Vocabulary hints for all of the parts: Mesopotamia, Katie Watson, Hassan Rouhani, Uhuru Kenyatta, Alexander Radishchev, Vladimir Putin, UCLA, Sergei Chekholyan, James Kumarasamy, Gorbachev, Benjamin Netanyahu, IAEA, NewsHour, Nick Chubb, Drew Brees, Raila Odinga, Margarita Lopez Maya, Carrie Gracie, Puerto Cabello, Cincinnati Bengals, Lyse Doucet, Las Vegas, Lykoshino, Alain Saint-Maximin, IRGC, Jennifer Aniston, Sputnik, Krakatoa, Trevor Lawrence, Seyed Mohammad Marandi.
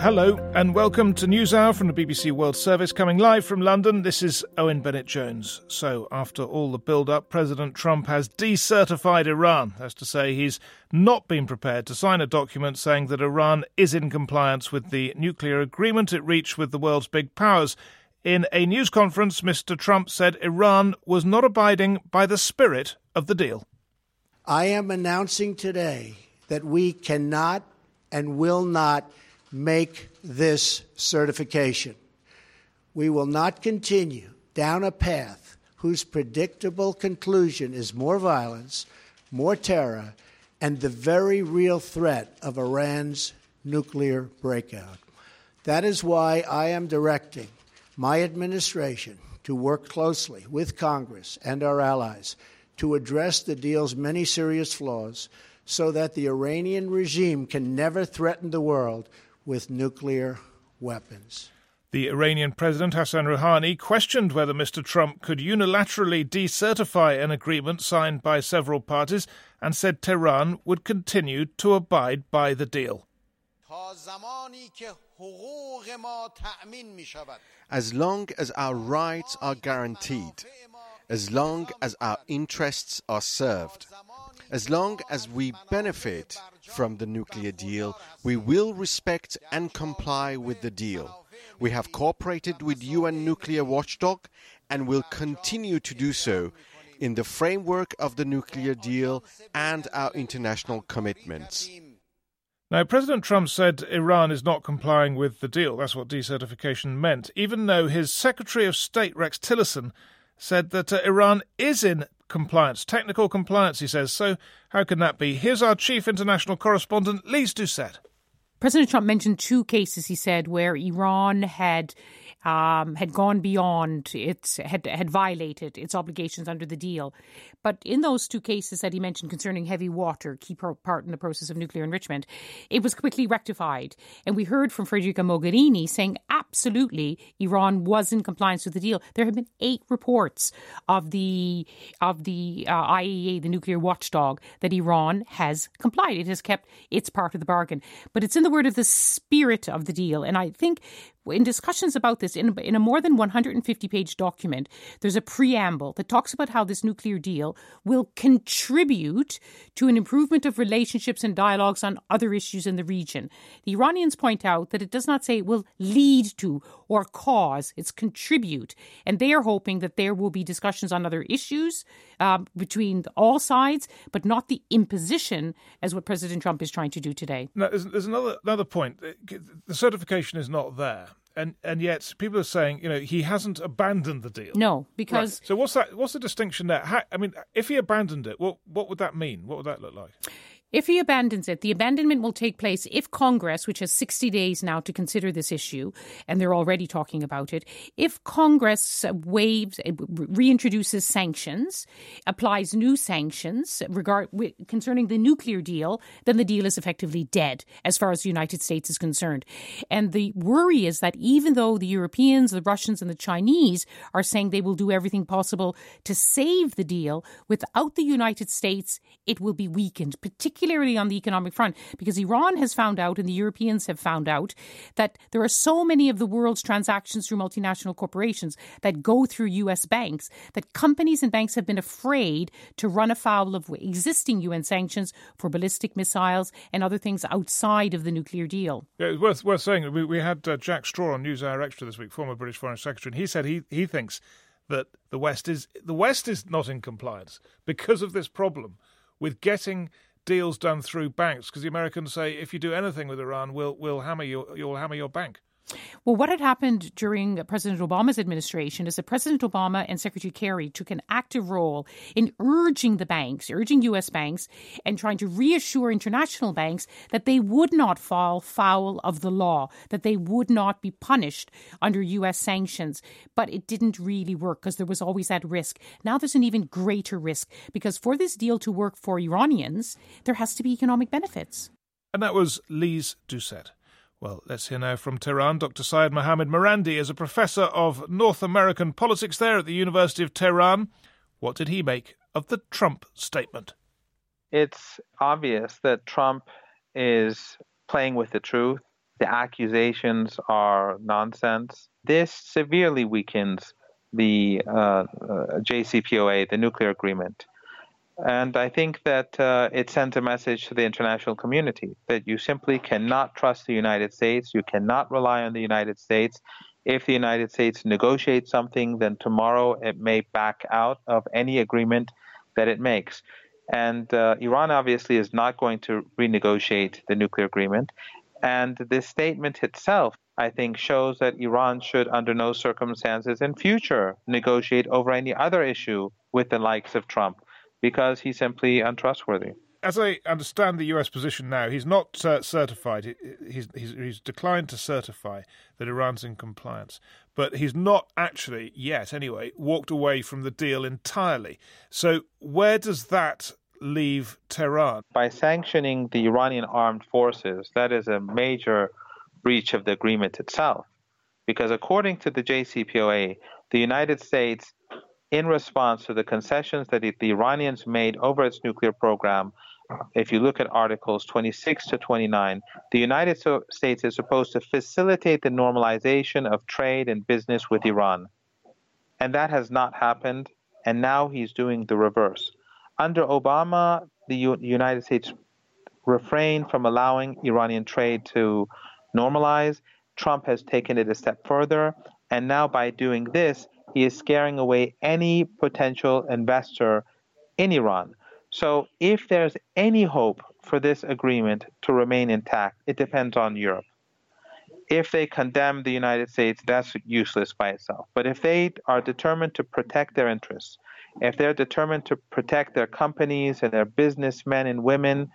Hello and welcome to NewsHour from the BBC World Service, coming live from London. This is Owen Bennett-Jones. So, after all the build-up, President Trump has decertified Iran. That's to say, he's not been prepared to sign a document saying that Iran is in compliance with the nuclear agreement it reached with the world's big powers. In a news conference, Mr. Trump said Iran was not abiding by the spirit of the deal. I am announcing today that we cannot and will not make this certification. We will not continue down a path whose predictable conclusion is more violence, more terror, and the very real threat of Iran's nuclear breakout. That is why I am directing my administration to work closely with Congress and our allies to address the deal's many serious flaws so that the Iranian regime can never threaten the world with nuclear weapons. The Iranian President Hassan Rouhani questioned whether Mr. Trump could unilaterally decertify an agreement signed by several parties and said Tehran would continue to abide by the deal. As long as our rights are guaranteed, as long as our interests are served, as long as we benefit from the nuclear deal, we will respect and comply with the deal. We have cooperated with UN Nuclear Watchdog and will continue to do so in the framework of the nuclear deal and our international commitments. Now, President Trump said Iran is not complying with the deal. That's what decertification meant, even though his Secretary of State, Rex Tillerson, said that Iran is in compliance, technical compliance, he says. So how can that be? Here's our chief international correspondent, Lyse Doucet. President Trump mentioned two cases, he said, where Iran had gone beyond its had violated its obligations under the deal. But in those two cases that he mentioned concerning heavy water, key part in the process of nuclear enrichment, it was quickly rectified. And we heard from Frederica Mogherini saying absolutely Iran was in compliance with the deal. There have been 8 reports of the IAEA, the nuclear watchdog, that Iran has complied. It has kept its part of the bargain. But it's in the word of the spirit of the deal. And I think in discussions about this, in a more than 150-page document, there's a preamble that talks about how this nuclear deal will contribute to an improvement of relationships and dialogues on other issues in the region. The Iranians point out that it does not say it will lead to or cause, it's contribute. And they are hoping that there will be discussions on other issues between all sides, but not the imposition, as what President Trump is trying to do today. Now, there's another point. The certification is not there. And yet people are saying, he hasn't abandoned the deal. No, because... Right. So what's that? What's the distinction there? If he abandoned it, what would that mean? What would that look like? If he abandons it, the abandonment will take place if Congress, which has 60 days now to consider this issue, and they're already talking about it, if Congress reintroduces sanctions, applies new sanctions concerning the nuclear deal, then the deal is effectively dead as far as the United States is concerned. And the worry is that even though the Europeans, the Russians and the Chinese are saying they will do everything possible to save the deal, without the United States, it will be weakened, particularly on the economic front, because Iran has found out and the Europeans have found out that there are so many of the world's transactions through multinational corporations that go through U.S. banks that companies and banks have been afraid to run afoul of existing UN sanctions for ballistic missiles and other things outside of the nuclear deal. Yeah, it's worth saying, we had Jack Straw on NewsHour Extra this week, former British Foreign Secretary, and he said he thinks that the West is not in compliance because of this problem with getting deals done through banks, because the Americans say if you do anything with Iran, we'll hammer you'll hammer your bank. Well, what had happened during President Obama's administration is that President Obama and Secretary Kerry took an active role in urging the banks, urging U.S. banks, and trying to reassure international banks that they would not fall foul of the law, that they would not be punished under U.S. sanctions. But it didn't really work because there was always that risk. Now there's an even greater risk because for this deal to work for Iranians, there has to be economic benefits. And that was Lyse Doucet. Well, let's hear now from Tehran. Dr. Seyed Mohammad Marandi is a professor of North American politics there at the University of Tehran. What did he make of the Trump statement? It's obvious that Trump is playing with the truth. The accusations are nonsense. This severely weakens the JCPOA, the nuclear agreement. And I think that it sends a message to the international community that you simply cannot trust the United States. You cannot rely on the United States. If the United States negotiates something, then tomorrow it may back out of any agreement that it makes. And Iran obviously is not going to renegotiate the nuclear agreement. And this statement itself, I think, shows that Iran should under no circumstances in future negotiate over any other issue with the likes of Trump, because he's simply untrustworthy. As I understand the U.S. position now, he's not certified. He's declined to certify that Iran's in compliance. But he's not actually yet, anyway, walked away from the deal entirely. So where does that leave Tehran? By sanctioning the Iranian armed forces, that is a major breach of the agreement itself. Because according to the JCPOA, the United States, in response to the concessions that the Iranians made over its nuclear program, if you look at Articles 26 to 29, the United States is supposed to facilitate the normalization of trade and business with Iran. And that has not happened, and now he's doing the reverse. Under Obama, the United States refrained from allowing Iranian trade to normalize. Trump has taken it a step further, and now by doing this, he is scaring away any potential investor in Iran. So if there's any hope for this agreement to remain intact, it depends on Europe. If they condemn the United States, that's useless by itself. But if they are determined to protect their interests, if they're determined to protect their companies and their businessmen and women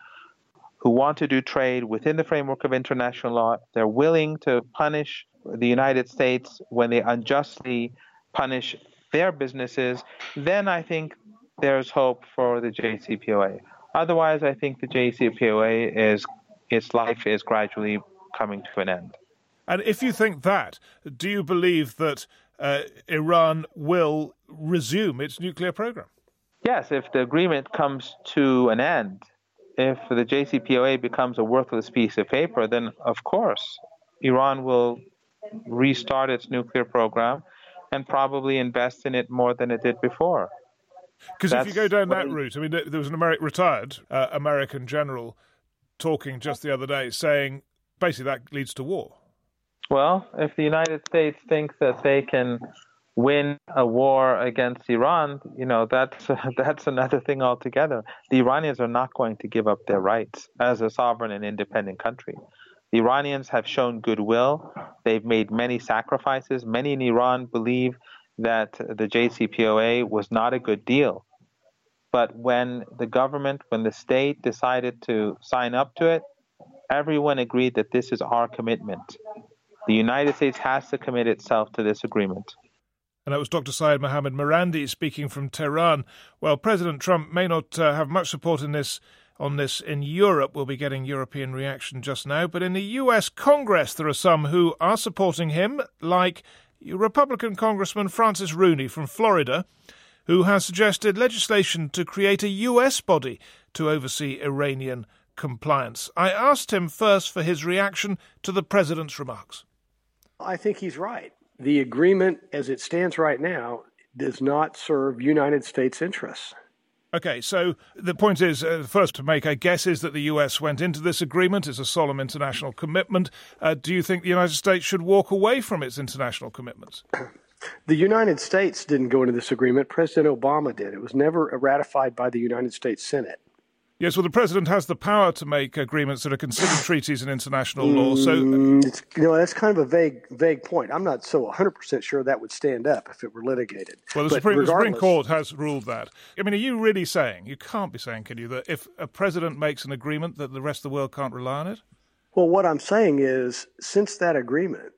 who want to do trade within the framework of international law, they're willing to punish the United States when they unjustly punish their businesses, then I think there's hope for the JCPOA. Otherwise, I think the JCPOA its life is gradually coming to an end. And if you think that, do you believe that Iran will resume its nuclear program? Yes, if the agreement comes to an end, if the JCPOA becomes a worthless piece of paper, then of course Iran will restart its nuclear program and probably invest in it more than it did before. Because if you go down that route, I mean, there was an retired American general talking just the other day saying basically that leads to war. Well, if the United States thinks that they can win a war against Iran, you know, that's another thing altogether. The Iranians are not going to give up their rights as a sovereign and independent country. The Iranians have shown goodwill. They've made many sacrifices. Many in Iran believe that the JCPOA was not a good deal. But when the government, when the state decided to sign up to it, everyone agreed that this is our commitment. The United States has to commit itself to this agreement. And that was Dr. Seyed Mohammad Marandi speaking from Tehran. Well, President Trump may not have much support in this. On this in Europe, we'll be getting European reaction just now. But in the US Congress, there are some who are supporting him, like Republican Congressman Francis Rooney from Florida, who has suggested legislation to create a US body to oversee Iranian compliance. I asked him first for his reaction to the president's remarks. I think he's right. The agreement, as it stands right now, does not serve United States interests. OK, so the point is, first to make, I guess, is that the US went into this agreement as a solemn international commitment. Do you think the United States should walk away from its international commitments? The United States didn't go into this agreement. President Obama did. It was never ratified by the United States Senate. Yes, well, the president has the power to make agreements that are considered treaties in international law. So, that's kind of a vague point. I'm not so 100% sure that would stand up if it were litigated. Well, the Supreme Court has ruled that. I mean, are you really saying, you can't be saying, can you, that if a president makes an agreement that the rest of the world can't rely on it? Well, what I'm saying is, since that agreement,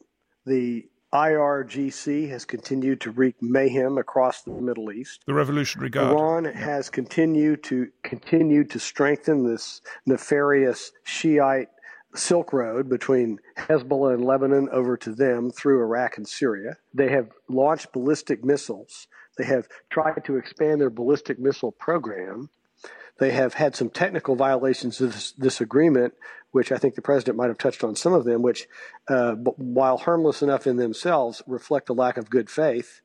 the IRGC has continued to wreak mayhem across the Middle East. The Revolutionary Guard. Iran has continued to strengthen this nefarious Shiite Silk Road between Hezbollah and Lebanon over to them through Iraq and Syria. They have launched ballistic missiles. They have tried to expand their ballistic missile program. They have had some technical violations of this agreement, which I think the president might have touched on some of them, which, while harmless enough in themselves, reflect a lack of good faith.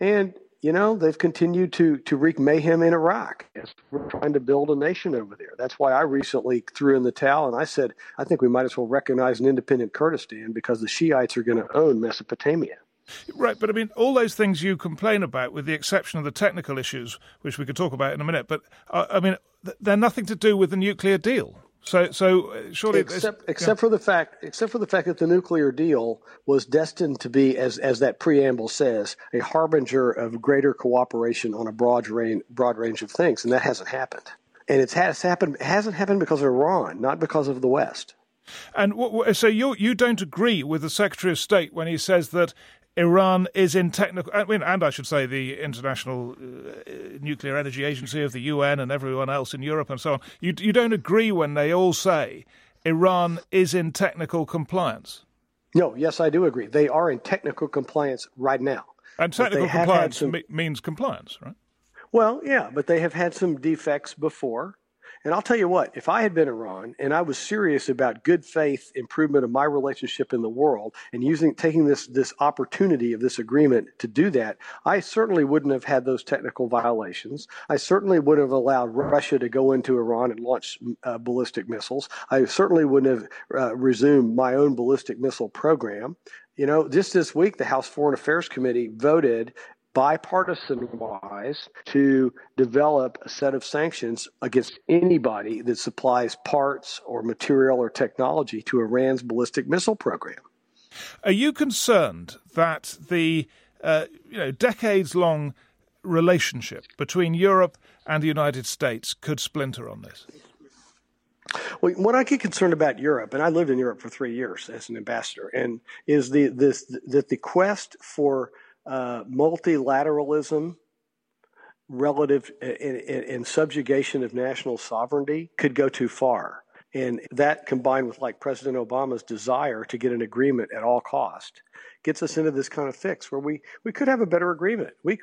And, you know, they've continued to wreak mayhem in Iraq. We're trying to build a nation over there. That's why I recently threw in the towel and I said, I think we might as well recognize an independent Kurdistan because the Shiites are going to own Mesopotamia. Right, but I mean, all those things you complain about, with the exception of the technical issues, which we could talk about in a minute, but I mean, they're nothing to do with the nuclear deal. So surely, except for the fact that the nuclear deal was destined to be, as that preamble says, a harbinger of greater cooperation on a broad range of things, and that hasn't happened. And it hasn't happened because of Iran, not because of the West. And so you don't agree with the Secretary of State when he says that Iran is in technical, and I should say the International Nuclear Energy Agency of the UN and everyone else in Europe and so on. You don't agree when they all say Iran is in technical compliance? No, yes, I do agree. They are in technical compliance right now. And technical compliance means compliance, right? Well, yeah, but they have had some defects before. And I'll tell you what, if I had been Iran and I was serious about good faith improvement of my relationship in the world and taking this opportunity of this agreement to do that, I certainly wouldn't have had those technical violations. I certainly would have allowed Russia to go into Iran and launch ballistic missiles. I certainly wouldn't have resumed my own ballistic missile program. You know, just this week, the House Foreign Affairs Committee voted bipartisan-wise to develop a set of sanctions against anybody that supplies parts or material or technology to Iran's ballistic missile program. Are you concerned that the decades-long relationship between Europe and the United States could splinter on this? Well, what I get concerned about Europe, and I lived in Europe for 3 years as an ambassador, and is that the quest for multilateralism relative and subjugation of national sovereignty could go too far. And that, combined with President Obama's desire to get an agreement at all cost, gets us into this kind of fix where we could have a better agreement. We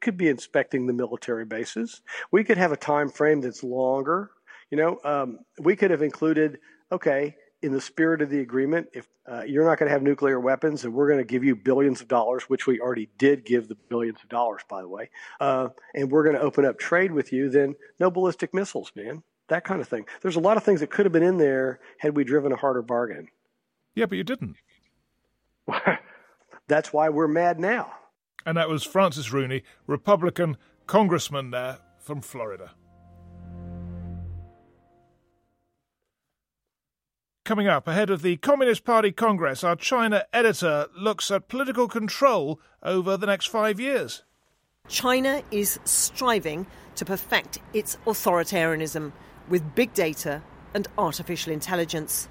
could be inspecting the military bases. We could have a time frame that's longer. You know, we could have included, okay, in the spirit of the agreement, if you're not going to have nuclear weapons and we're going to give you billions of dollars, which we already did give the billions of dollars, by the way, and we're going to open up trade with you, then no ballistic missiles, man, that kind of thing. There's a lot of things that could have been in there had we driven a harder bargain. Yeah, but you didn't. That's why we're mad now. And that was Francis Rooney, Republican congressman there from Florida. Coming up, ahead of the Communist Party Congress, our China editor looks at political control over the next 5 years. China is striving to perfect its authoritarianism with big data and artificial intelligence.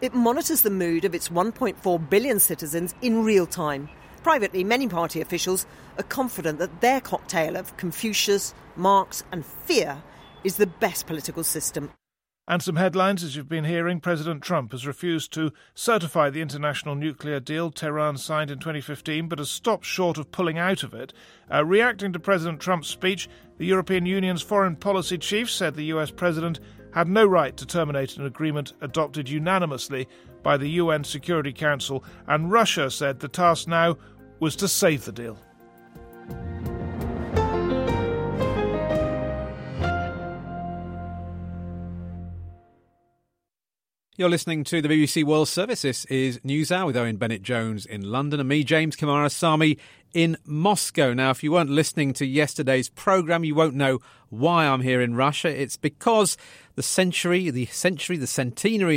It monitors the mood of its 1.4 billion citizens in real time. Privately, many party officials are confident that their cocktail of Confucius, Marx and fear is the best political system. And some headlines, as you've been hearing. President Trump has refused to certify the international nuclear deal Tehran signed in 2015, but has stopped short of pulling out of it. Reacting to President Trump's speech, the European Union's foreign policy chief said the US president had no right to terminate an agreement adopted unanimously by the UN Security Council, and Russia said the task now was to save the deal. You're listening to the BBC World Service. This is NewsHour with Owen Bennett-Jones in London and me, James Kumarasamy, in Moscow. Now, if you weren't listening to yesterday's programme, you won't know why I'm here in Russia. It's because the centenary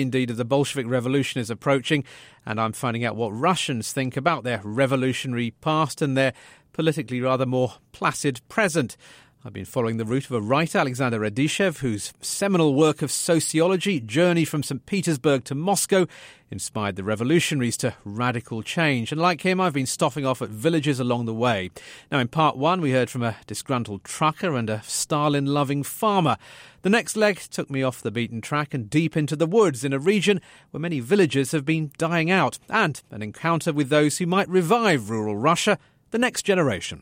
indeed, of the Bolshevik Revolution is approaching, and I'm finding out what Russians think about their revolutionary past and their politically rather more placid present. I've been following the route of a writer, Alexander Radishchev, whose seminal work of sociology, Journey from St. Petersburg to Moscow, inspired the revolutionaries to radical change. And like him, I've been stopping off at villages along the way. Now, in part one, we heard from a disgruntled trucker and a Stalin-loving farmer. The next leg took me off the beaten track and deep into the woods in a region where many villages have been dying out, and an encounter with those who might revive rural Russia, the next generation.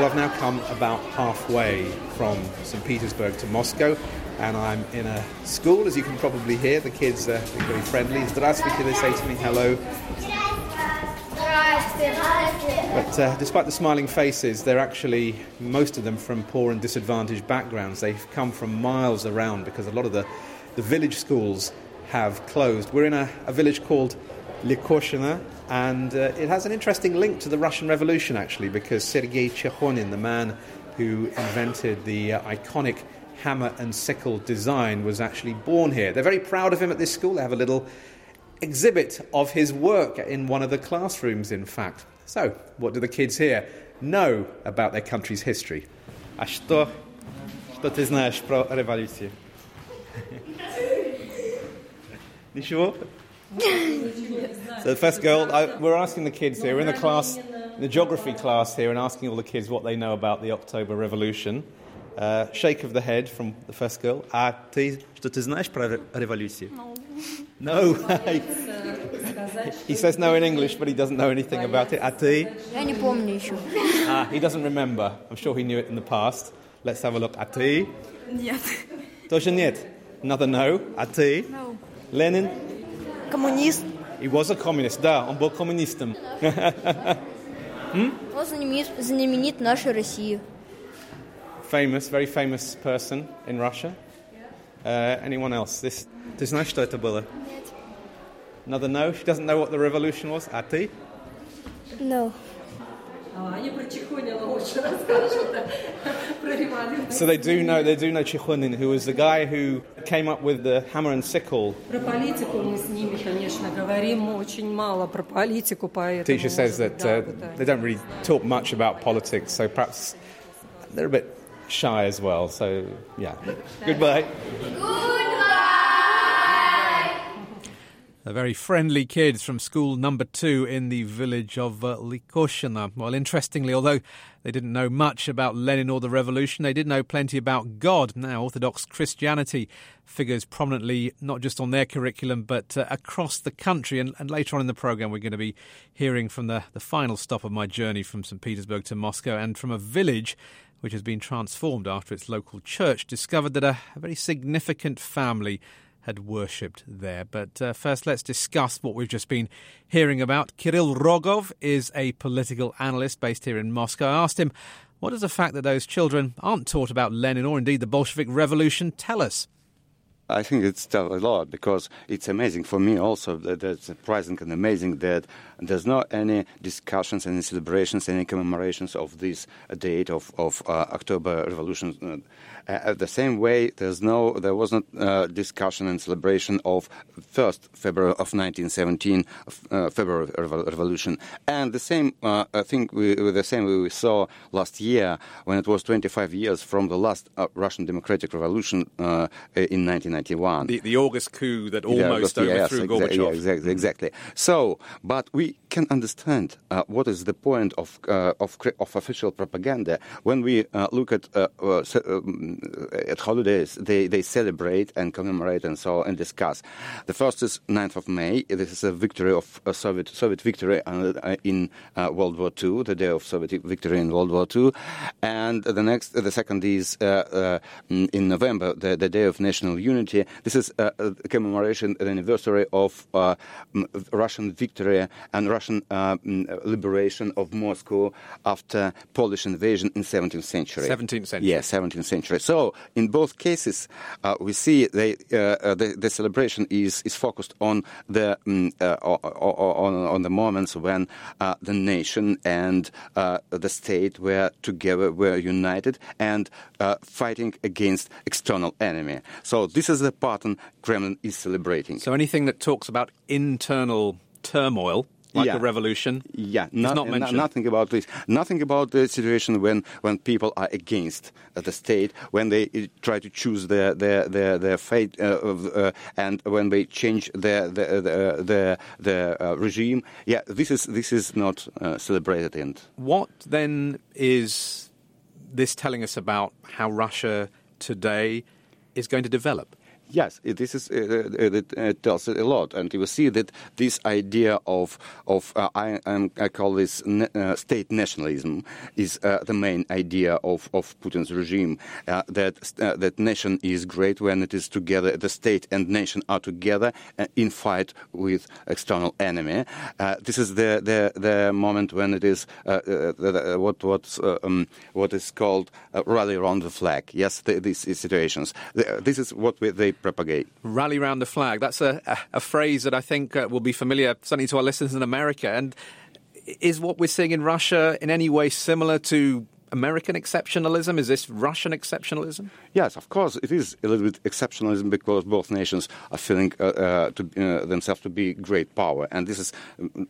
Well, I've now come about halfway from St. Petersburg to Moscow, and I'm in a school, as you can probably hear. The kids are very friendly. Здравствуйте, they say to me hello. But despite the smiling faces, they're actually, most of them, from poor and disadvantaged backgrounds. They've come from miles around because a lot of the village schools have closed. We're in a village called Lykoshino, and it has an interesting link to the Russian Revolution, actually, because Sergei Chekholyan, the man who invented the iconic hammer and sickle design, was actually born here. They're very proud of him at this school. They have a little exhibit of his work in one of the classrooms, in fact. So, what do the kids here know about their country's history? А что ты знаешь про революцию? Ничего? So the first girl, we're asking the kids here, we're in the class, the geography class here, and asking all the kids what they know about the October Revolution. Shake of the head from the first girl. А ты, что ты знаешь про революцию? No. He says no in English, but he doesn't know anything about it. А ты? Я не помню еще. He doesn't remember. I'm sure he knew it in the past. Let's have a look. А ты? Нет. Тоже нет. Another no. А ты? No. Lenin? Коммунист. He was a communist, да, он был коммунистом. Он знаменит нашу Россию. Famous, very famous person in Russia. Anyone else? Ты знаешь, что это было? Нет. Another no. She doesn't know what the revolution was. А ты? No. So they do know Chekholyan, who was the guy who came up with the hammer and sickle. Teacher says that they don't really talk much about politics, so perhaps they're a bit shy as well. So, yeah. Goodbye. They're very friendly kids from school number 2 in the village of Lykoshino. Well, interestingly, although they didn't know much about Lenin or the revolution, they did know plenty about God. Now, Orthodox Christianity figures prominently not just on their curriculum but across the country. And later on in the programme, we're going to be hearing from the final stop of my journey from St. Petersburg to Moscow, and from a village which has been transformed after its local church discovered that a very significant family had worshipped there. But first, let's discuss what we've just been hearing about. Kirill Rogov is a political analyst based here in Moscow. I asked him, what does the fact that those children aren't taught about Lenin or indeed the Bolshevik Revolution tell us? I think it's tell a lot, because it's amazing for me also, that it's surprising and amazing that there's not any discussions, any celebrations, any commemorations of this date of October Revolution. At the same way, there wasn't discussion and celebration of 1st February of 1917, February Revolution. And the same, I think, we saw last year when it was 25 years from the last Russian Democratic Revolution in 1919. The August coup that almost overthrew Gorbachev. Yeah, exactly. So, but we can understand what is the point of official propaganda when we look at holidays. They celebrate and commemorate and so on and discuss. The first is 9th of May. This is a victory of Soviet victory in World War II, the day of Soviet victory in World War II, and the second is in November, the day of national unity. This is a commemoration, an anniversary of Russian victory and Russian liberation of Moscow after Polish invasion in 17th century. 17th century. Yes, 17th century. So in both cases, we see the celebration is focused on the moments when the nation and the state were together, were united, and fighting against external enemy. So this is the pattern Kremlin is celebrating. So anything that talks about internal turmoil, like the revolution, not mentioned. Nothing about this. Nothing about the situation when people are against the state, when they try to choose their fate, and when they change their regime. Yeah, this is not celebrated. And what then is this telling us about how Russia today is going to develop? Yes, this is it tells a lot, and you will see that this idea of I call this state nationalism is the main idea of Putin's regime. That nation is great when it is together. The state and nation are together in fight with external enemy. This is the moment when it is what is called rally around the flag. Yes, these situations. This is what they propagate. Rally round the flag. That's a phrase that I think will be familiar certainly to our listeners in America. And is what we're seeing in Russia in any way similar to American exceptionalism? Is this Russian exceptionalism? Yes, of course, it is a little bit exceptionalism because both nations are feeling themselves to be great power, and this is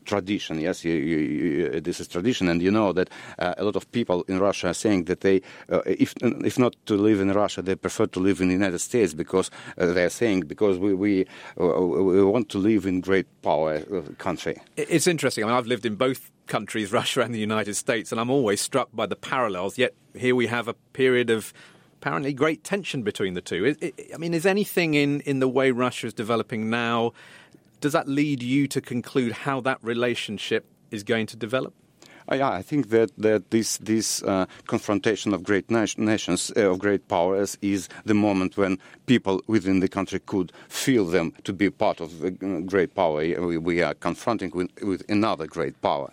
tradition. Yes, this is tradition, and you know that a lot of people in Russia are saying that they, if not to live in Russia, they prefer to live in the United States because they are saying because we want to live in great power country. It's interesting. I mean, I've lived in both countries, Russia and the United States, and I'm always struck by the parallels, yet here we have a period of apparently great tension between the two. I mean, is anything in the way Russia is developing now, does that lead you to conclude how that relationship is going to develop? Yeah, I think that this confrontation of great nations, of great powers, is the moment when people within the country could feel them to be part of the great power we are confronting with another great power.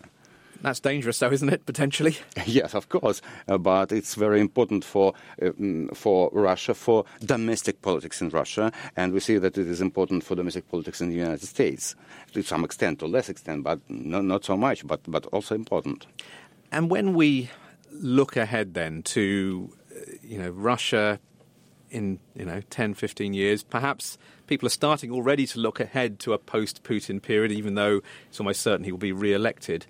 That's dangerous, though, isn't it, potentially? Yes, of course, but it's very important for Russia, for domestic politics in Russia, and we see that it is important for domestic politics in the United States, to some extent, to less extent, but not so much, but also important. And when we look ahead, then, to Russia in 10, 15 years, perhaps people are starting already to look ahead to a post-Putin period, even though it's almost certain he will be re-elected.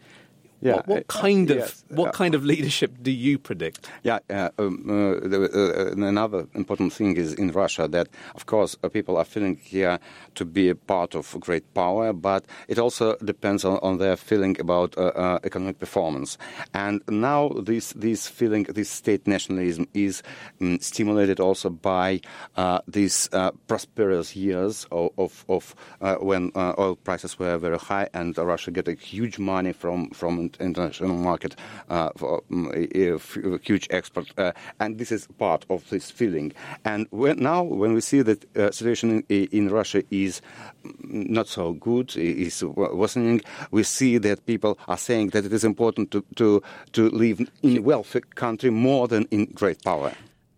Yeah. What kind of leadership do you predict? Yeah, another important thing is in Russia that, of course, people are feeling here to be a part of great power, but it also depends on their feeling about economic performance. And now this feeling, this state nationalism, is stimulated also by these prosperous years of when oil prices were very high and Russia got a huge money from international market, for huge export, and this is part of this feeling. And when we see that situation in Russia is not so good, is worsening, we see that people are saying that it is important to live in a wealthy country more than in great power.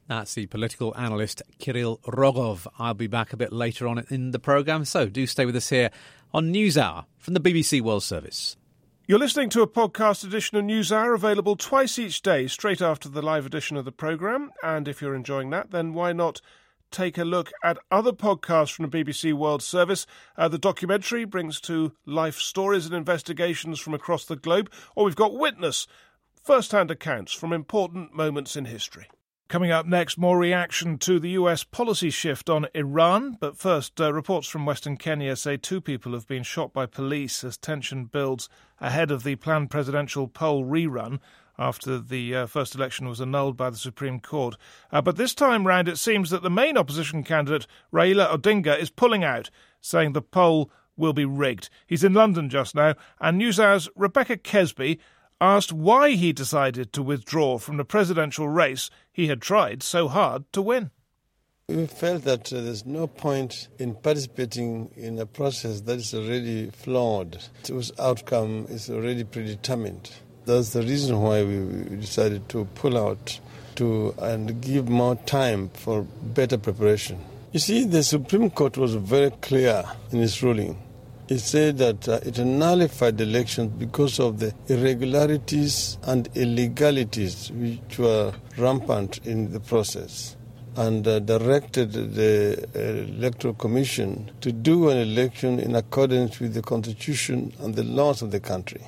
That's the political analyst Kirill Rogov. I'll be back a bit later on in the programme, so do stay with us here on NewsHour from the BBC World Service. You're listening to a podcast edition of NewsHour, available twice each day, straight after the live edition of the programme. And if you're enjoying that, then why not take a look at other podcasts from the BBC World Service? The documentary brings to life stories and investigations from across the globe. Or we've got Witness, first-hand accounts from important moments in history. Coming up next, more reaction to the US policy shift on Iran. But first, reports from Western Kenya say 2 people have been shot by police as tension builds ahead of the planned presidential poll rerun after the first election was annulled by the Supreme Court. But this time round, it seems that the main opposition candidate, Raila Odinga, is pulling out, saying the poll will be rigged. He's in London just now, and NewsHour's Rebecca Kesby asked why he decided to withdraw from the presidential race he had tried so hard to win. We felt that there's no point in participating in a process that is already flawed, whose outcome is already predetermined. That's the reason why we decided to pull out and give more time for better preparation. You see, the Supreme Court was very clear in its ruling. It said that it nullified the elections because of the irregularities and illegalities which were rampant in the process, and directed the Electoral Commission to do an election in accordance with the Constitution and the laws of the country.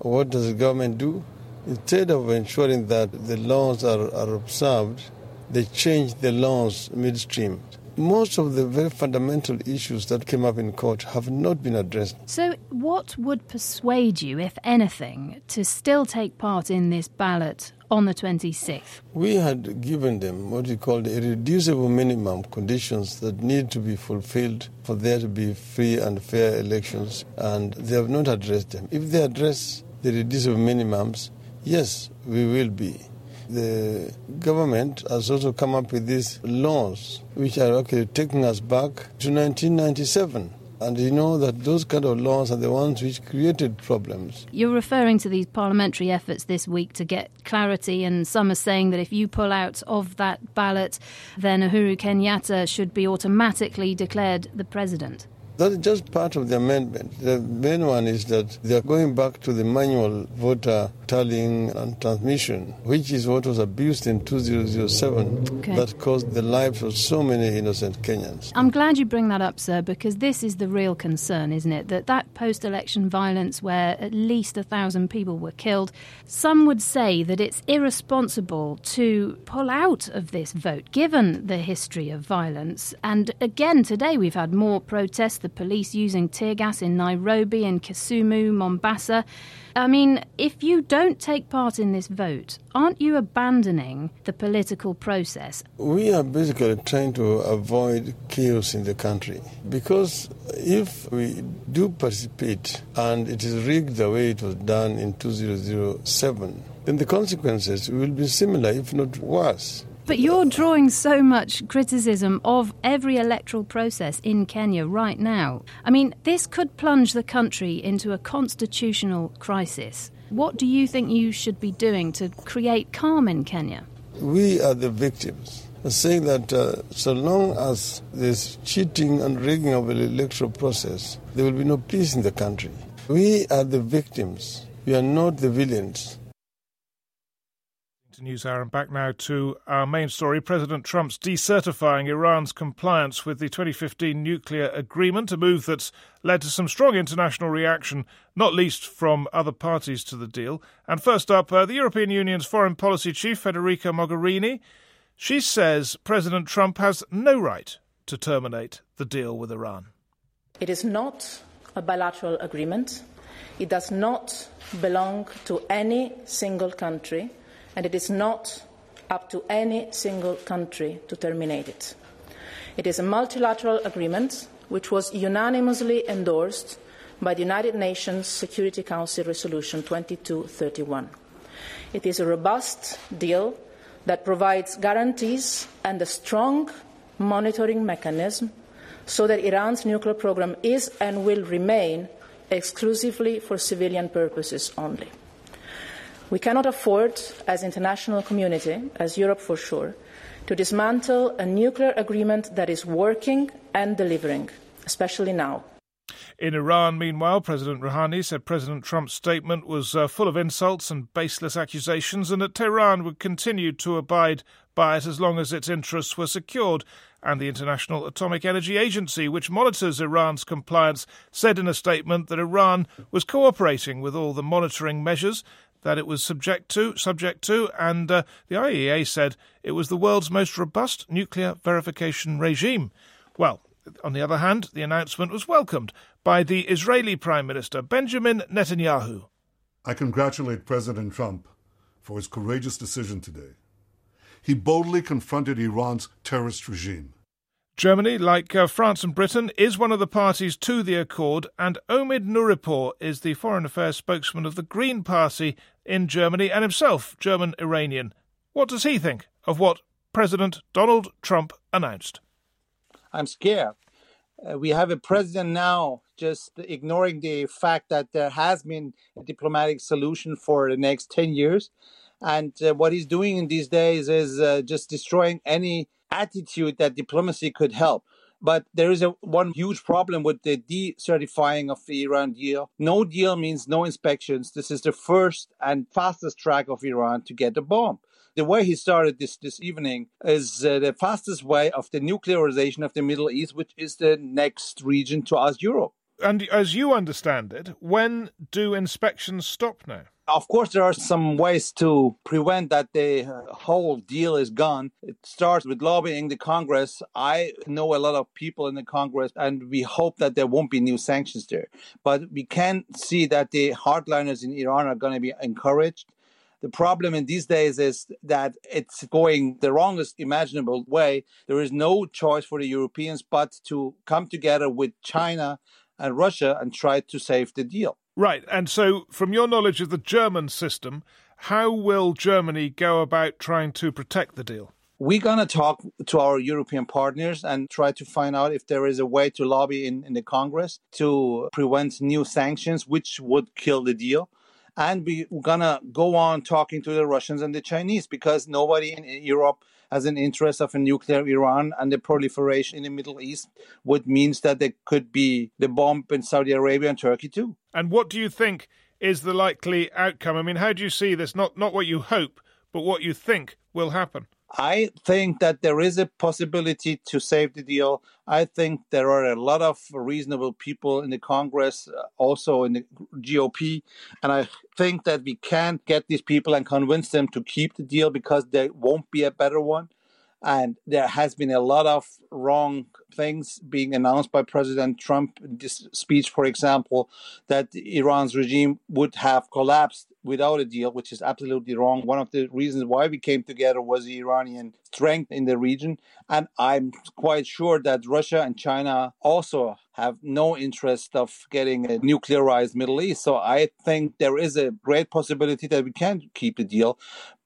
What does the government do? Instead of ensuring that the laws are observed, they change the laws midstream most of the very fundamental issues that came up in court have not been addressed. So what would persuade you, if anything, to still take part in this ballot on the 26th? We had given them what we called irreducible minimum conditions that need to be fulfilled for there to be free and fair elections, and they have not addressed them. If they address the irreducible minimums, yes, we will be. The government has also come up with these laws which are actually taking us back to 1997. And you know that those kind of laws are the ones which created problems. You're referring to these parliamentary efforts this week to get clarity, and some are saying that if you pull out of that ballot, then Uhuru Kenyatta should be automatically declared the president. That is just part of the amendment. The main one is that they are going back to the manual voter tallying and transmission, which is what was abused in 2007. Okay. That cost the lives of so many innocent Kenyans. I'm glad you bring that up, sir, because this is the real concern, isn't it? That post-election violence where at least 1,000 people were killed, some would say that it's irresponsible to pull out of this vote, given the history of violence. And again, today we've had more protests, the police using tear gas in Nairobi, in Kisumu, Mombasa. I mean, if you don't take part in this vote, aren't you abandoning the political process? We are basically trying to avoid chaos in the country, because if we do participate and it is rigged the way it was done in 2007, then the consequences will be similar, if not worse. But you're drawing so much criticism of every electoral process in Kenya right now. I mean, this could plunge the country into a constitutional crisis. What do you think you should be doing to create calm in Kenya? We are the victims. I'm saying that so long as there's cheating and rigging of the electoral process, there will be no peace in the country. We are the victims. We are not the villains. News Hour, and back now to our main story. President Trump's decertifying Iran's compliance with the 2015 nuclear agreement, a move that's led to some strong international reaction, not least from other parties to the deal. And first up, the European Union's foreign policy chief, Frederica Mogherini. She says President Trump has no right to terminate the deal with Iran. It is not a bilateral agreement. It does not belong to any single country. And it is not up to any single country to terminate it. It is a multilateral agreement which was unanimously endorsed by the United Nations Security Council Resolution 2231. It is a robust deal that provides guarantees and a strong monitoring mechanism so that Iran's nuclear program is and will remain exclusively for civilian purposes only. We cannot afford, as international community, as Europe for sure, to dismantle a nuclear agreement that is working and delivering, especially now. In Iran, meanwhile, President Rouhani said President Trump's statement was full of insults and baseless accusations, and that Tehran would continue to abide by it as long as its interests were secured. And the International Atomic Energy Agency, which monitors Iran's compliance, said in a statement that Iran was cooperating with all the monitoring measures that it was subject to, and the IAEA said it was the world's most robust nuclear verification regime. Well, on the other hand, the announcement was welcomed by the Israeli Prime Minister, Benjamin Netanyahu. I congratulate President Trump for his courageous decision today. He boldly confronted Iran's terrorist regime. Germany, like France and Britain, is one of the parties to the accord, and Omid Nouripour is the foreign affairs spokesman of the Green Party in Germany and himself German-Iranian. What does he think of what President Donald Trump announced? I'm scared. We have a president now just ignoring the fact that there has been a diplomatic solution for the next 10 years. And what he's doing in these days is just destroying any attitude that diplomacy could help. But there is one huge problem with the decertifying of the Iran deal. No deal means no inspections. This is the first and fastest track of Iran to get a bomb. The way he started this evening is the fastest way of the nuclearization of the Middle East, which is the next region to us, Europe. And as you understand it, when do inspections stop now? Of course, there are some ways to prevent that the whole deal is gone. It starts with lobbying the Congress. I know a lot of people in the Congress, and we hope that there won't be new sanctions there. But we can see that the hardliners in Iran are going to be encouraged. The problem in these days is that it's going the wrongest imaginable way. There is no choice for the Europeans but to come together with China and Russia and try to save the deal. Right. And so from your knowledge of the German system, how will Germany go about trying to protect the deal? We're going to talk to our European partners and try to find out if there is a way to lobby in the Congress to prevent new sanctions, which would kill the deal. And we're going to go on talking to the Russians and the Chinese, because nobody in Europe has an interest of a nuclear Iran, and the proliferation in the Middle East would means that there could be the bomb in Saudi Arabia and Turkey too. And what do you think is the likely outcome? I mean, how do you see this? Not what you hope, but what you think will happen. I think that there is a possibility to save the deal. I think there are a lot of reasonable people in the Congress, also in the GOP. And I think that we can get these people and convince them to keep the deal, because there won't be a better one. And there has been a lot of wrong things being announced by President Trump in this speech, for example, that Iran's regime would have collapsed without a deal, which is absolutely wrong. One of the reasons why we came together was the Iranian strength in the region. And I'm quite sure that Russia and China also have no interest of getting a nuclearized Middle East. So I think there is a great possibility that we can keep the deal,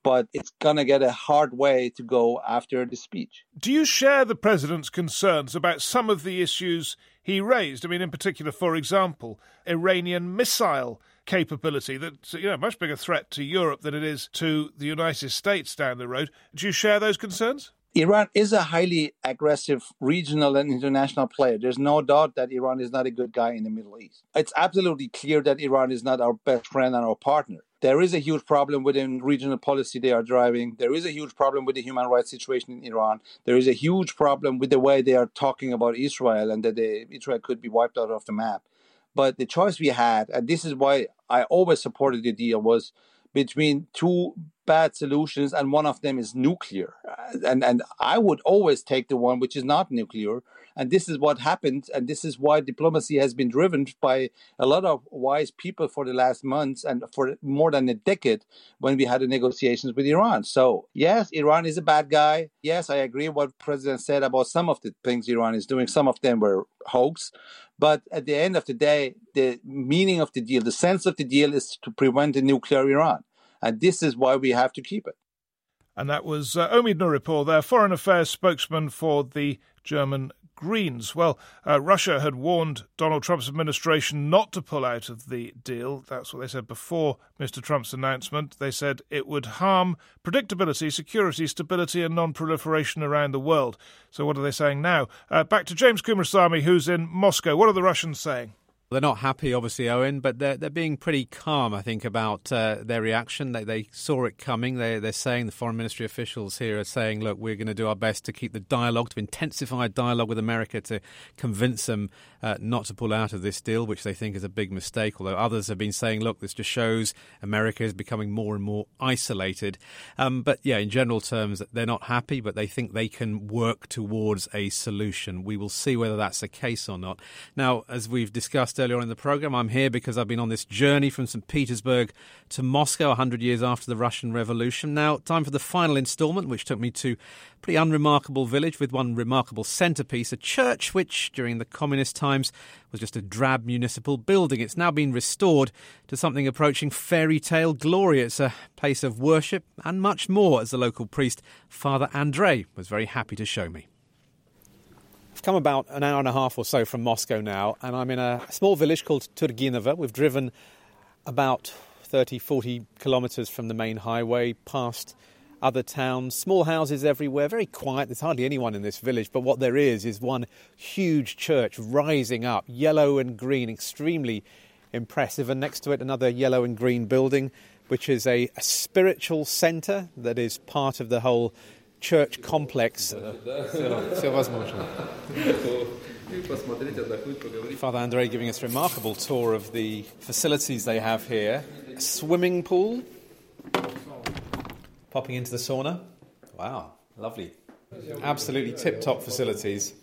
but it's going to get a hard way to go after the speech. Do you share the president's concerns about some of the issues he raised? I mean, in particular, for example, Iranian missile capability, that's much bigger threat to Europe than it is to the United States down the road. Do you share those concerns? Iran is a highly aggressive regional and international player. There's no doubt that Iran is not a good guy in the Middle East. It's absolutely clear that Iran is not our best friend and our partner. There is a huge problem within regional policy they are driving. There is a huge problem with the human rights situation in Iran. There is a huge problem with the way they are talking about Israel, and that Israel could be wiped out of the map. But the choice we had, and this is why I always supported the deal, was between two bad solutions, and one of them is nuclear. And I would always take the one which is not nuclear. And this is what happened, and this is why diplomacy has been driven by a lot of wise people for the last months and for more than a decade when we had the negotiations with Iran. So, yes, Iran is a bad guy. Yes, I agree what the president said about some of the things Iran is doing. Some of them were hoax. But at the end of the day, the meaning of the deal, the sense of the deal is to prevent a nuclear Iran. And this is why we have to keep it. And that was Omid Nouripour, their foreign affairs spokesman for the German Greens. Well, Russia had warned Donald Trump's administration not to pull out of the deal. That's what they said before Mr. Trump's announcement. They said it would harm predictability, security, stability and non-proliferation around the world. So what are they saying now? Back to James Kumarasamy, who's in Moscow. What are the Russians saying? They're not happy, obviously, Owen, but they're being pretty calm, I think, about their reaction. They saw it coming. They're saying, the foreign ministry officials here are saying, look, we're going to do our best to keep the dialogue, to intensify dialogue with America, to convince them not to pull out of this deal, which they think is a big mistake, although others have been saying, look, this just shows America is becoming more and more isolated. But, yeah, in general terms, they're not happy, but they think they can work towards a solution. We will see whether that's the case or not. Now, as we've discussed earlier on in the programme, I'm here because I've been on this journey from St. Petersburg to Moscow 100 years after the Russian Revolution. Now, time for the final instalment, which took me to a pretty unremarkable village with one remarkable centrepiece, a church which, during the communist times, was just a drab municipal building. It's now been restored to something approaching fairy tale glory. It's a place of worship and much more, as the local priest, Father Andrei, was very happy to show me. Come about an hour and a half or so from Moscow now, and I'm in a small village called Turginovo. We've driven about 30, 40 kilometres from the main highway, past other towns, small houses everywhere, very quiet. There's hardly anyone in this village, but what there is one huge church rising up, yellow and green, extremely impressive, and next to it another yellow and green building, which is a spiritual centre that is part of the whole church complex. Father Andrei giving us a remarkable tour of the facilities they have here. swimming pool. Popping into the sauna. Wow, lovely. Absolutely tip-top facilities.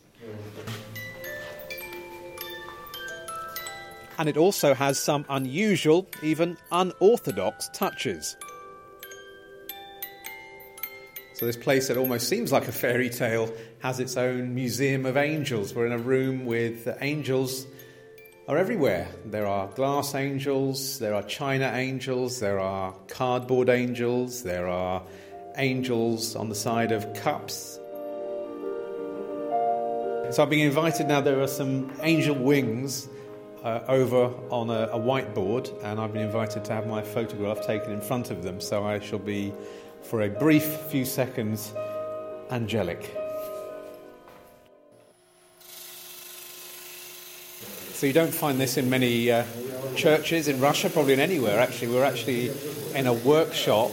And it also has some unusual, even unorthodox touches. So this place that almost seems like a fairy tale has its own museum of angels. We're in a room with angels are everywhere. There are glass angels, there are china angels, there are cardboard angels, there are angels on the side of cups. So I've been invited now, there are some angel wings over on a whiteboard, and I've been invited to have my photograph taken in front of them, so I shall be, for a brief few seconds, angelic. So you don't find this in many churches in Russia, probably in anywhere actually. We're actually in a workshop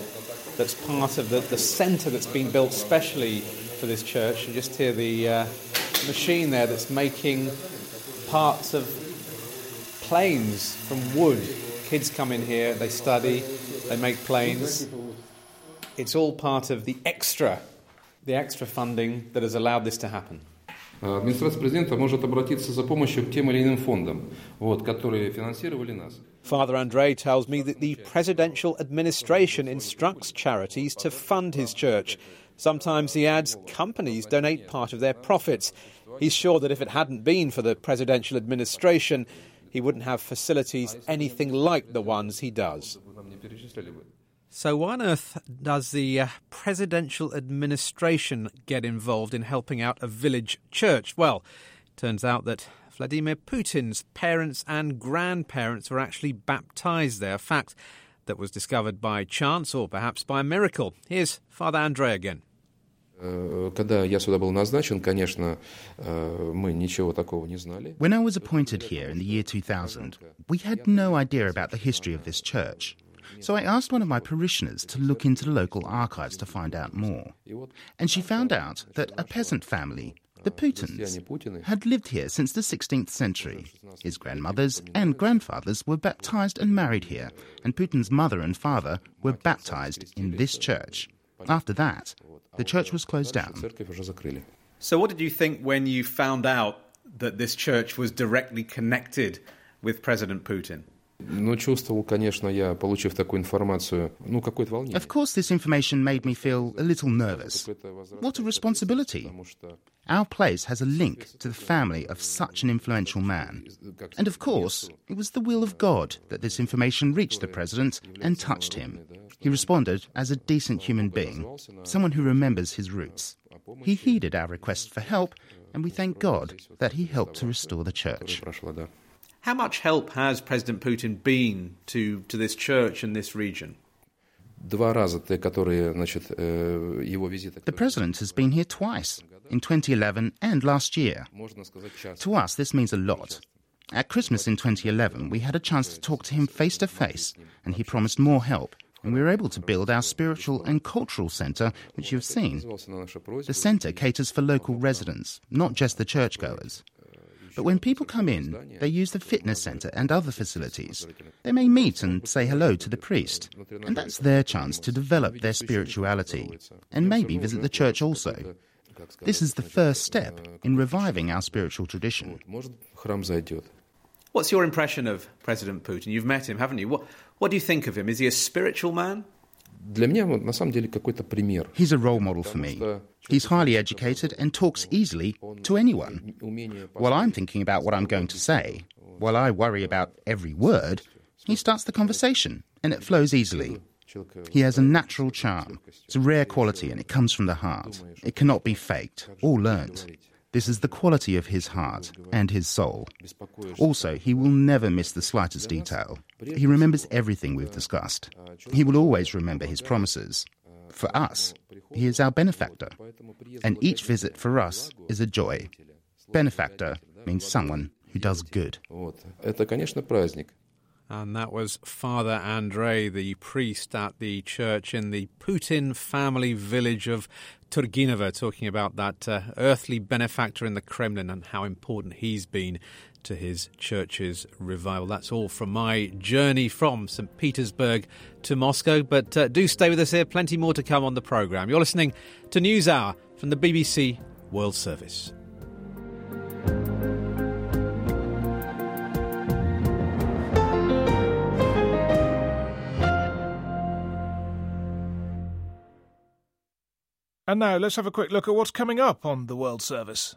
that's part of the centre that's been built specially for this church. You just hear the machine there that's making parts of planes from wood. Kids come in here, they study, they make planes. It's all part of the extra funding that has allowed this to happen. Администрация президента может обратиться за помощью к тем или иным фондам, которые финансировали нас. Father Andrei tells me that the presidential administration instructs charities to fund his church. Sometimes, he adds, companies donate part of their profits. He's sure that if it hadn't been for the presidential administration, he wouldn't have facilities anything like the ones he does. So why on earth does the presidential administration get involved in helping out a village church? Well, it turns out that Vladimir Putin's parents and grandparents were actually baptised there, a fact that was discovered by chance or perhaps by miracle. Here's Father Andrei again. When I was appointed here in the year 2000, we had no idea about the history of this church. So I asked one of my parishioners to look into the local archives to find out more. And she found out that a peasant family, the Putins, had lived here since the 16th century. His grandmothers and grandfathers were baptized and married here, and Putin's mother and father were baptized in this church. After that, the church was closed down. So what did you think when you found out that this church was directly connected with President Putin? Of course, this information made me feel a little nervous. What a responsibility. Our place has a link to the family of such an influential man. And of course, it was the will of God that this information reached the president and touched him. He responded as a decent human being, someone who remembers his roots. He heeded our request for help, and we thank God that he helped to restore the church. How much help has President Putin been to this church and this region? The president has been here twice, in 2011 and last year. To us, this means a lot. At Christmas in 2011, we had a chance to talk to him face to face, and he promised more help, and we were able to build our spiritual and cultural centre, which you've seen. The centre caters for local residents, not just the churchgoers. But when people come in, they use the fitness centre and other facilities. They may meet and say hello to the priest, and that's their chance to develop their spirituality, and maybe visit the church also. This is the first step in reviving our spiritual tradition. What's your impression of President Putin? You've met him, haven't you? What do you think of him? Is he a spiritual man? He's a role model for me. He's highly educated and talks easily to anyone. While I'm thinking about what I'm going to say, while I worry about every word, he starts the conversation and it flows easily. He has a natural charm. It's a rare quality and it comes from the heart. It cannot be faked or learnt. This is the quality of his heart and his soul. Also, he will never miss the slightest detail. He remembers everything we've discussed. He will always remember his promises. For us, he is our benefactor. And each visit for us is a joy. Benefactor means someone who does good. And that was Father Andrei, the priest at the church in the Putin family village of Turginovo, talking about that earthly benefactor in the Kremlin and how important he's been to his church's revival. That's all from my journey from St. Petersburg to Moscow. But do stay with us here. Plenty more to come on the programme. You're listening to NewsHour from the BBC World Service. And now let's have a quick look at what's coming up on the World Service.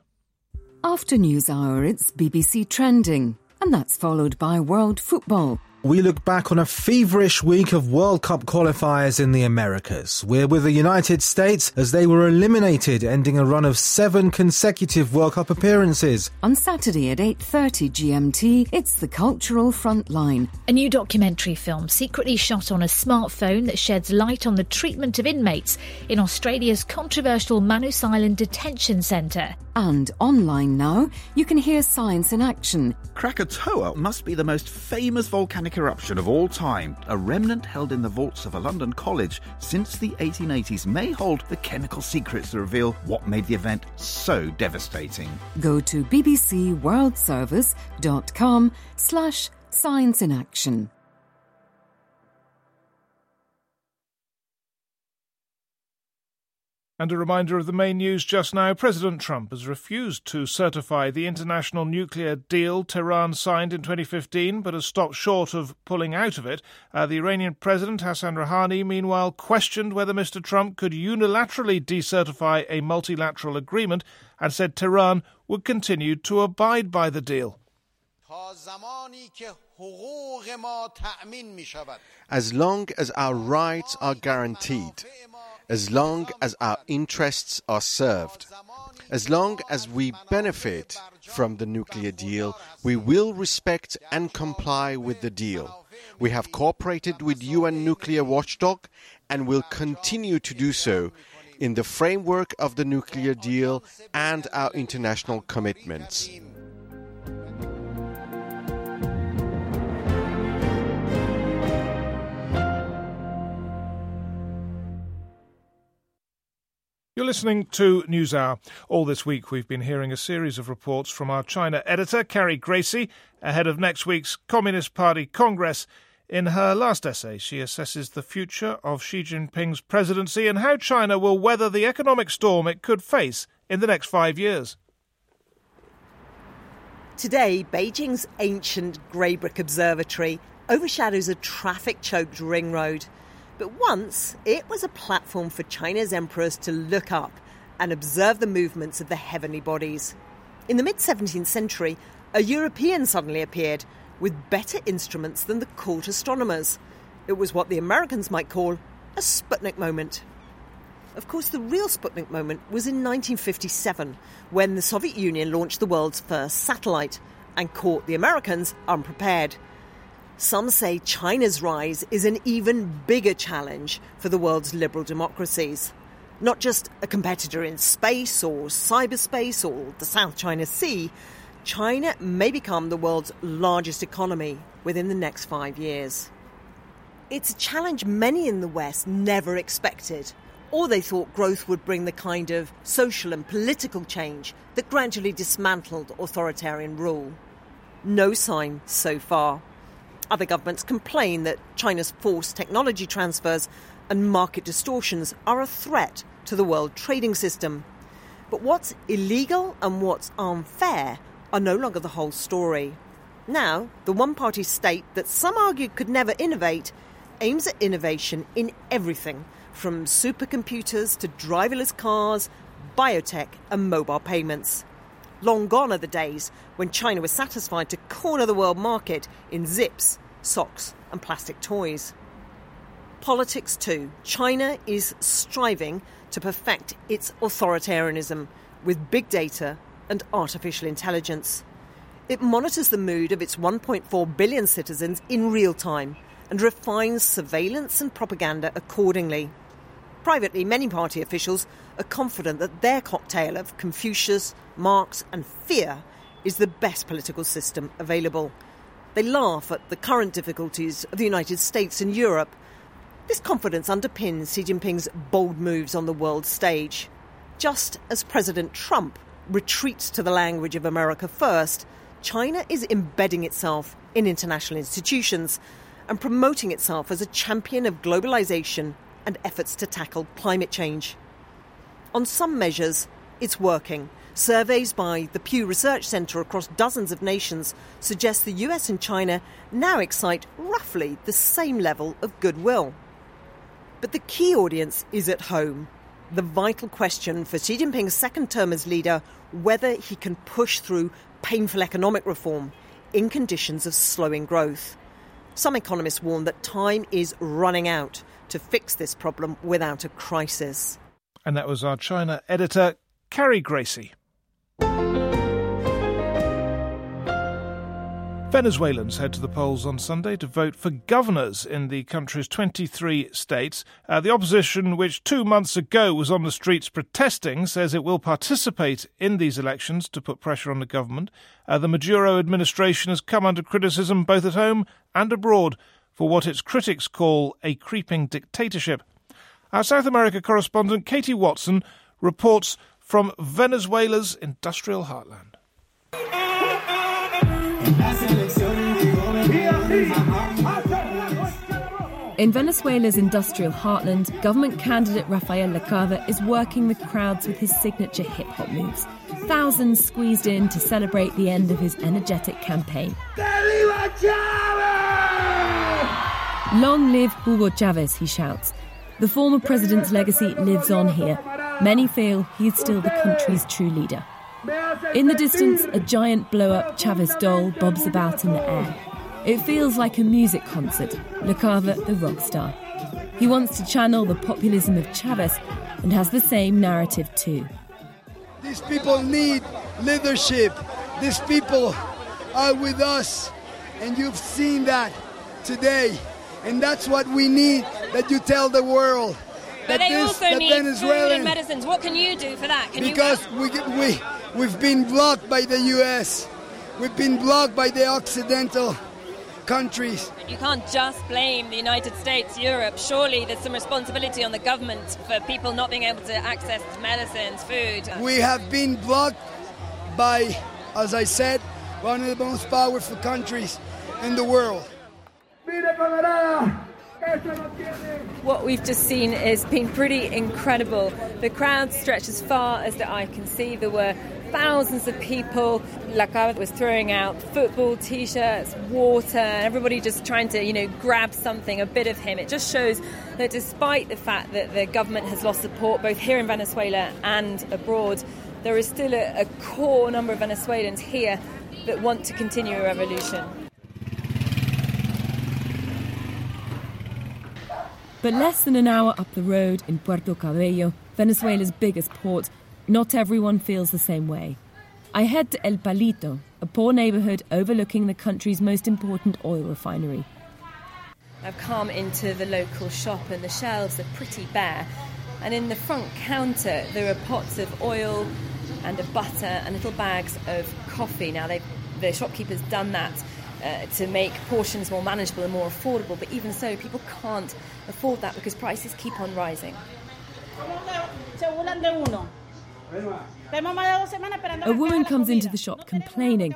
After NewsHour, it's BBC Trending, and that's followed by World Football. We look back on a feverish week of World Cup qualifiers in the Americas. We're with the United States as they were eliminated, ending a run of 7 consecutive World Cup appearances. On Saturday at 8:30 GMT, it's The Cultural Frontline. A new documentary film secretly shot on a smartphone that sheds light on the treatment of inmates in Australia's controversial Manus Island detention centre. And online now, you can hear science in action. Krakatoa must be the most famous volcanic eruption of all time. A remnant held in the vaults of a London college since the 1880s may hold the chemical secrets that reveal what made the event so devastating. Go to bbcworldservice.com/science in action. And a reminder of the main news just now. President Trump has refused to certify the international nuclear deal Tehran signed in 2015, but has stopped short of pulling out of it. The Iranian president, Hassan Rouhani, meanwhile, questioned whether Mr. Trump could unilaterally decertify a multilateral agreement and said Tehran would continue to abide by the deal. As long as our rights are guaranteed, as long as our interests are served, as long as we benefit from the nuclear deal, we will respect and comply with the deal. We have cooperated with UN Nuclear Watchdog and will continue to do so in the framework of the nuclear deal and our international commitments. You're listening to NewsHour. All this week we've been hearing a series of reports from our China editor, Carrie Gracie, ahead of next week's Communist Party Congress. In her last essay, she assesses the future of Xi Jinping's presidency and how China will weather the economic storm it could face in the next 5 years. Today, Beijing's ancient grey brick observatory overshadows a traffic-choked ring road. But once, it was a platform for China's emperors to look up and observe the movements of the heavenly bodies. In the mid-17th century, a European suddenly appeared with better instruments than the court astronomers. It was what the Americans might call a Sputnik moment. Of course, the real Sputnik moment was in 1957, when the Soviet Union launched the world's first satellite and caught the Americans unprepared. Some say China's rise is an even bigger challenge for the world's liberal democracies. Not just a competitor in space or cyberspace or the South China Sea, China may become the world's largest economy within the next 5 years. It's a challenge many in the West never expected, or they thought growth would bring the kind of social and political change that gradually dismantled authoritarian rule. No sign so far. Other governments complain that China's forced technology transfers and market distortions are a threat to the world trading system. But what's illegal and what's unfair are no longer the whole story. Now, the one-party state that some argued could never innovate aims at innovation in everything, from supercomputers to driverless cars, biotech and mobile payments. Long gone are the days when China was satisfied to corner the world market in zips, socks and plastic toys. Politics too. China is striving to perfect its authoritarianism with big data and artificial intelligence. It monitors the mood of its 1.4 billion citizens in real time and refines surveillance and propaganda accordingly. Privately, many party officials are confident that their cocktail of Confucius, Marx and fear is the best political system available. They laugh at the current difficulties of the United States and Europe. This confidence underpins Xi Jinping's bold moves on the world stage. Just as President Trump retreats to the language of America first, China is embedding itself in international institutions and promoting itself as a champion of globalization and efforts to tackle climate change. On some measures, it's working. Surveys by the Pew Research Center across dozens of nations suggest the US and China now excite roughly the same level of goodwill. But the key audience is at home. The vital question for Xi Jinping's second term as leader, whether he can push through painful economic reform in conditions of slowing growth. Some economists warn that time is running out to fix this problem without a crisis. And that was our China editor, Carrie Gracie. Venezuelans head to the polls on Sunday to vote for governors in the country's 23 states. The opposition, which 2 months ago was on the streets protesting, says it will participate in these elections to put pressure on the government. The Maduro administration has come under criticism both at home and abroad for what its critics call a creeping dictatorship. Our South America correspondent Katie Watson reports from Venezuela's industrial heartland. In Venezuela's industrial heartland, government candidate Rafael La Cava is working the crowds with his signature hip-hop moves. Thousands squeezed in to celebrate the end of his energetic campaign. Long live Hugo Chavez, he shouts. The former president's legacy lives on here. Many feel he is still the country's true leader. In the distance, a giant blow-up Chavez doll bobs about in the air. It feels like a music concert, La Cava the rock star. He wants to channel the populism of Chavez and has the same narrative too. These people need leadership. These people are with us, and you've seen that today. And that's what we need, that you tell the world. But they also need food and medicines. What can you do for that? We've been blocked by the US. We've been blocked by the Occidental countries. You can't just blame the United States, Europe. Surely there's some responsibility on the government for people not being able to access medicines, food. We have been blocked by, as I said, one of the most powerful countries in the world. What we've just seen has been pretty incredible. The crowd stretched as far as the eye can see. There were thousands of people. La Cava was throwing out football T-shirts, water, and everybody just trying to, grab something, a bit of him. It just shows that despite the fact that the government has lost support both here in Venezuela and abroad, there is still a core number of Venezuelans here that want to continue a revolution. But less than an hour up the road in Puerto Cabello, Venezuela's biggest port, not everyone feels the same way. I head to El Palito, a poor neighbourhood overlooking the country's most important oil refinery. I've come into the local shop and the shelves are pretty bare. And in the front counter, there are pots of oil and of butter and little bags of coffee. Now, the shopkeeper's done that to make portions more manageable and more affordable, but even so, people can't afford that because prices keep on rising. A woman comes into the shop complaining.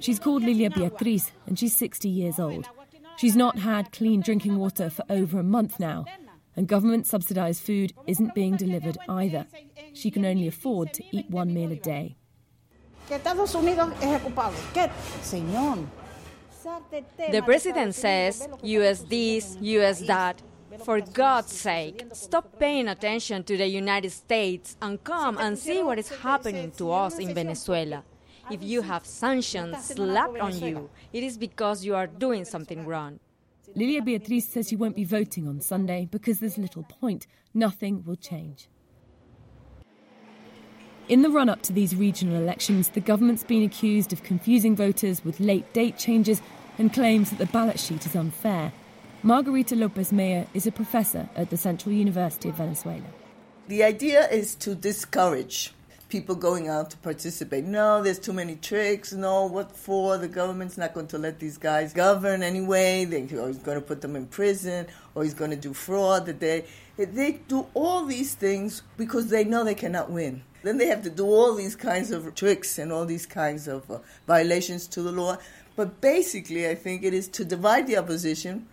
She's called Lilia Beatriz and she's 60 years old. She's not had clean drinking water for over a month now, and government-subsidised food isn't being delivered either. She can only afford to eat one meal a day. The president says, US this, US that. For God's sake, stop paying attention to the United States and come and see what is happening to us in Venezuela. If you have sanctions slapped on you, it is because you are doing something wrong. Lilia Beatriz says she won't be voting on Sunday because there's little point. Nothing will change. In the run-up to these regional elections, the government's been accused of confusing voters with late-date changes and claims that the ballot sheet is unfair. Margarita Lopez Maya is a professor at the Central University of Venezuela. The idea is to discourage people going out to participate. No, there's too many tricks. No, what for? The government's not going to let these guys govern anyway. Or he's going to put them in prison, or he's going to do fraud. They do all these things because they know they cannot win. Then they have to do all these kinds of tricks and all these kinds of violations to the law. But basically, I think it is to divide the opposition,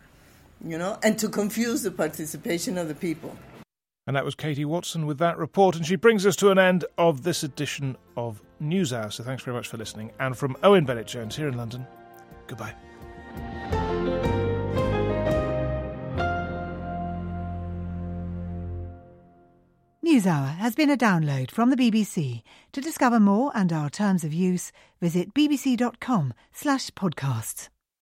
you know, and to confuse the participation of the people. And that was Katie Watson with that report, and she brings us to an end of this edition of NewsHour. So thanks very much for listening. And from Owen Bennett-Jones here in London, goodbye. NewsHour has been a download from the BBC. To discover more and our terms of use, visit bbc.com/podcasts.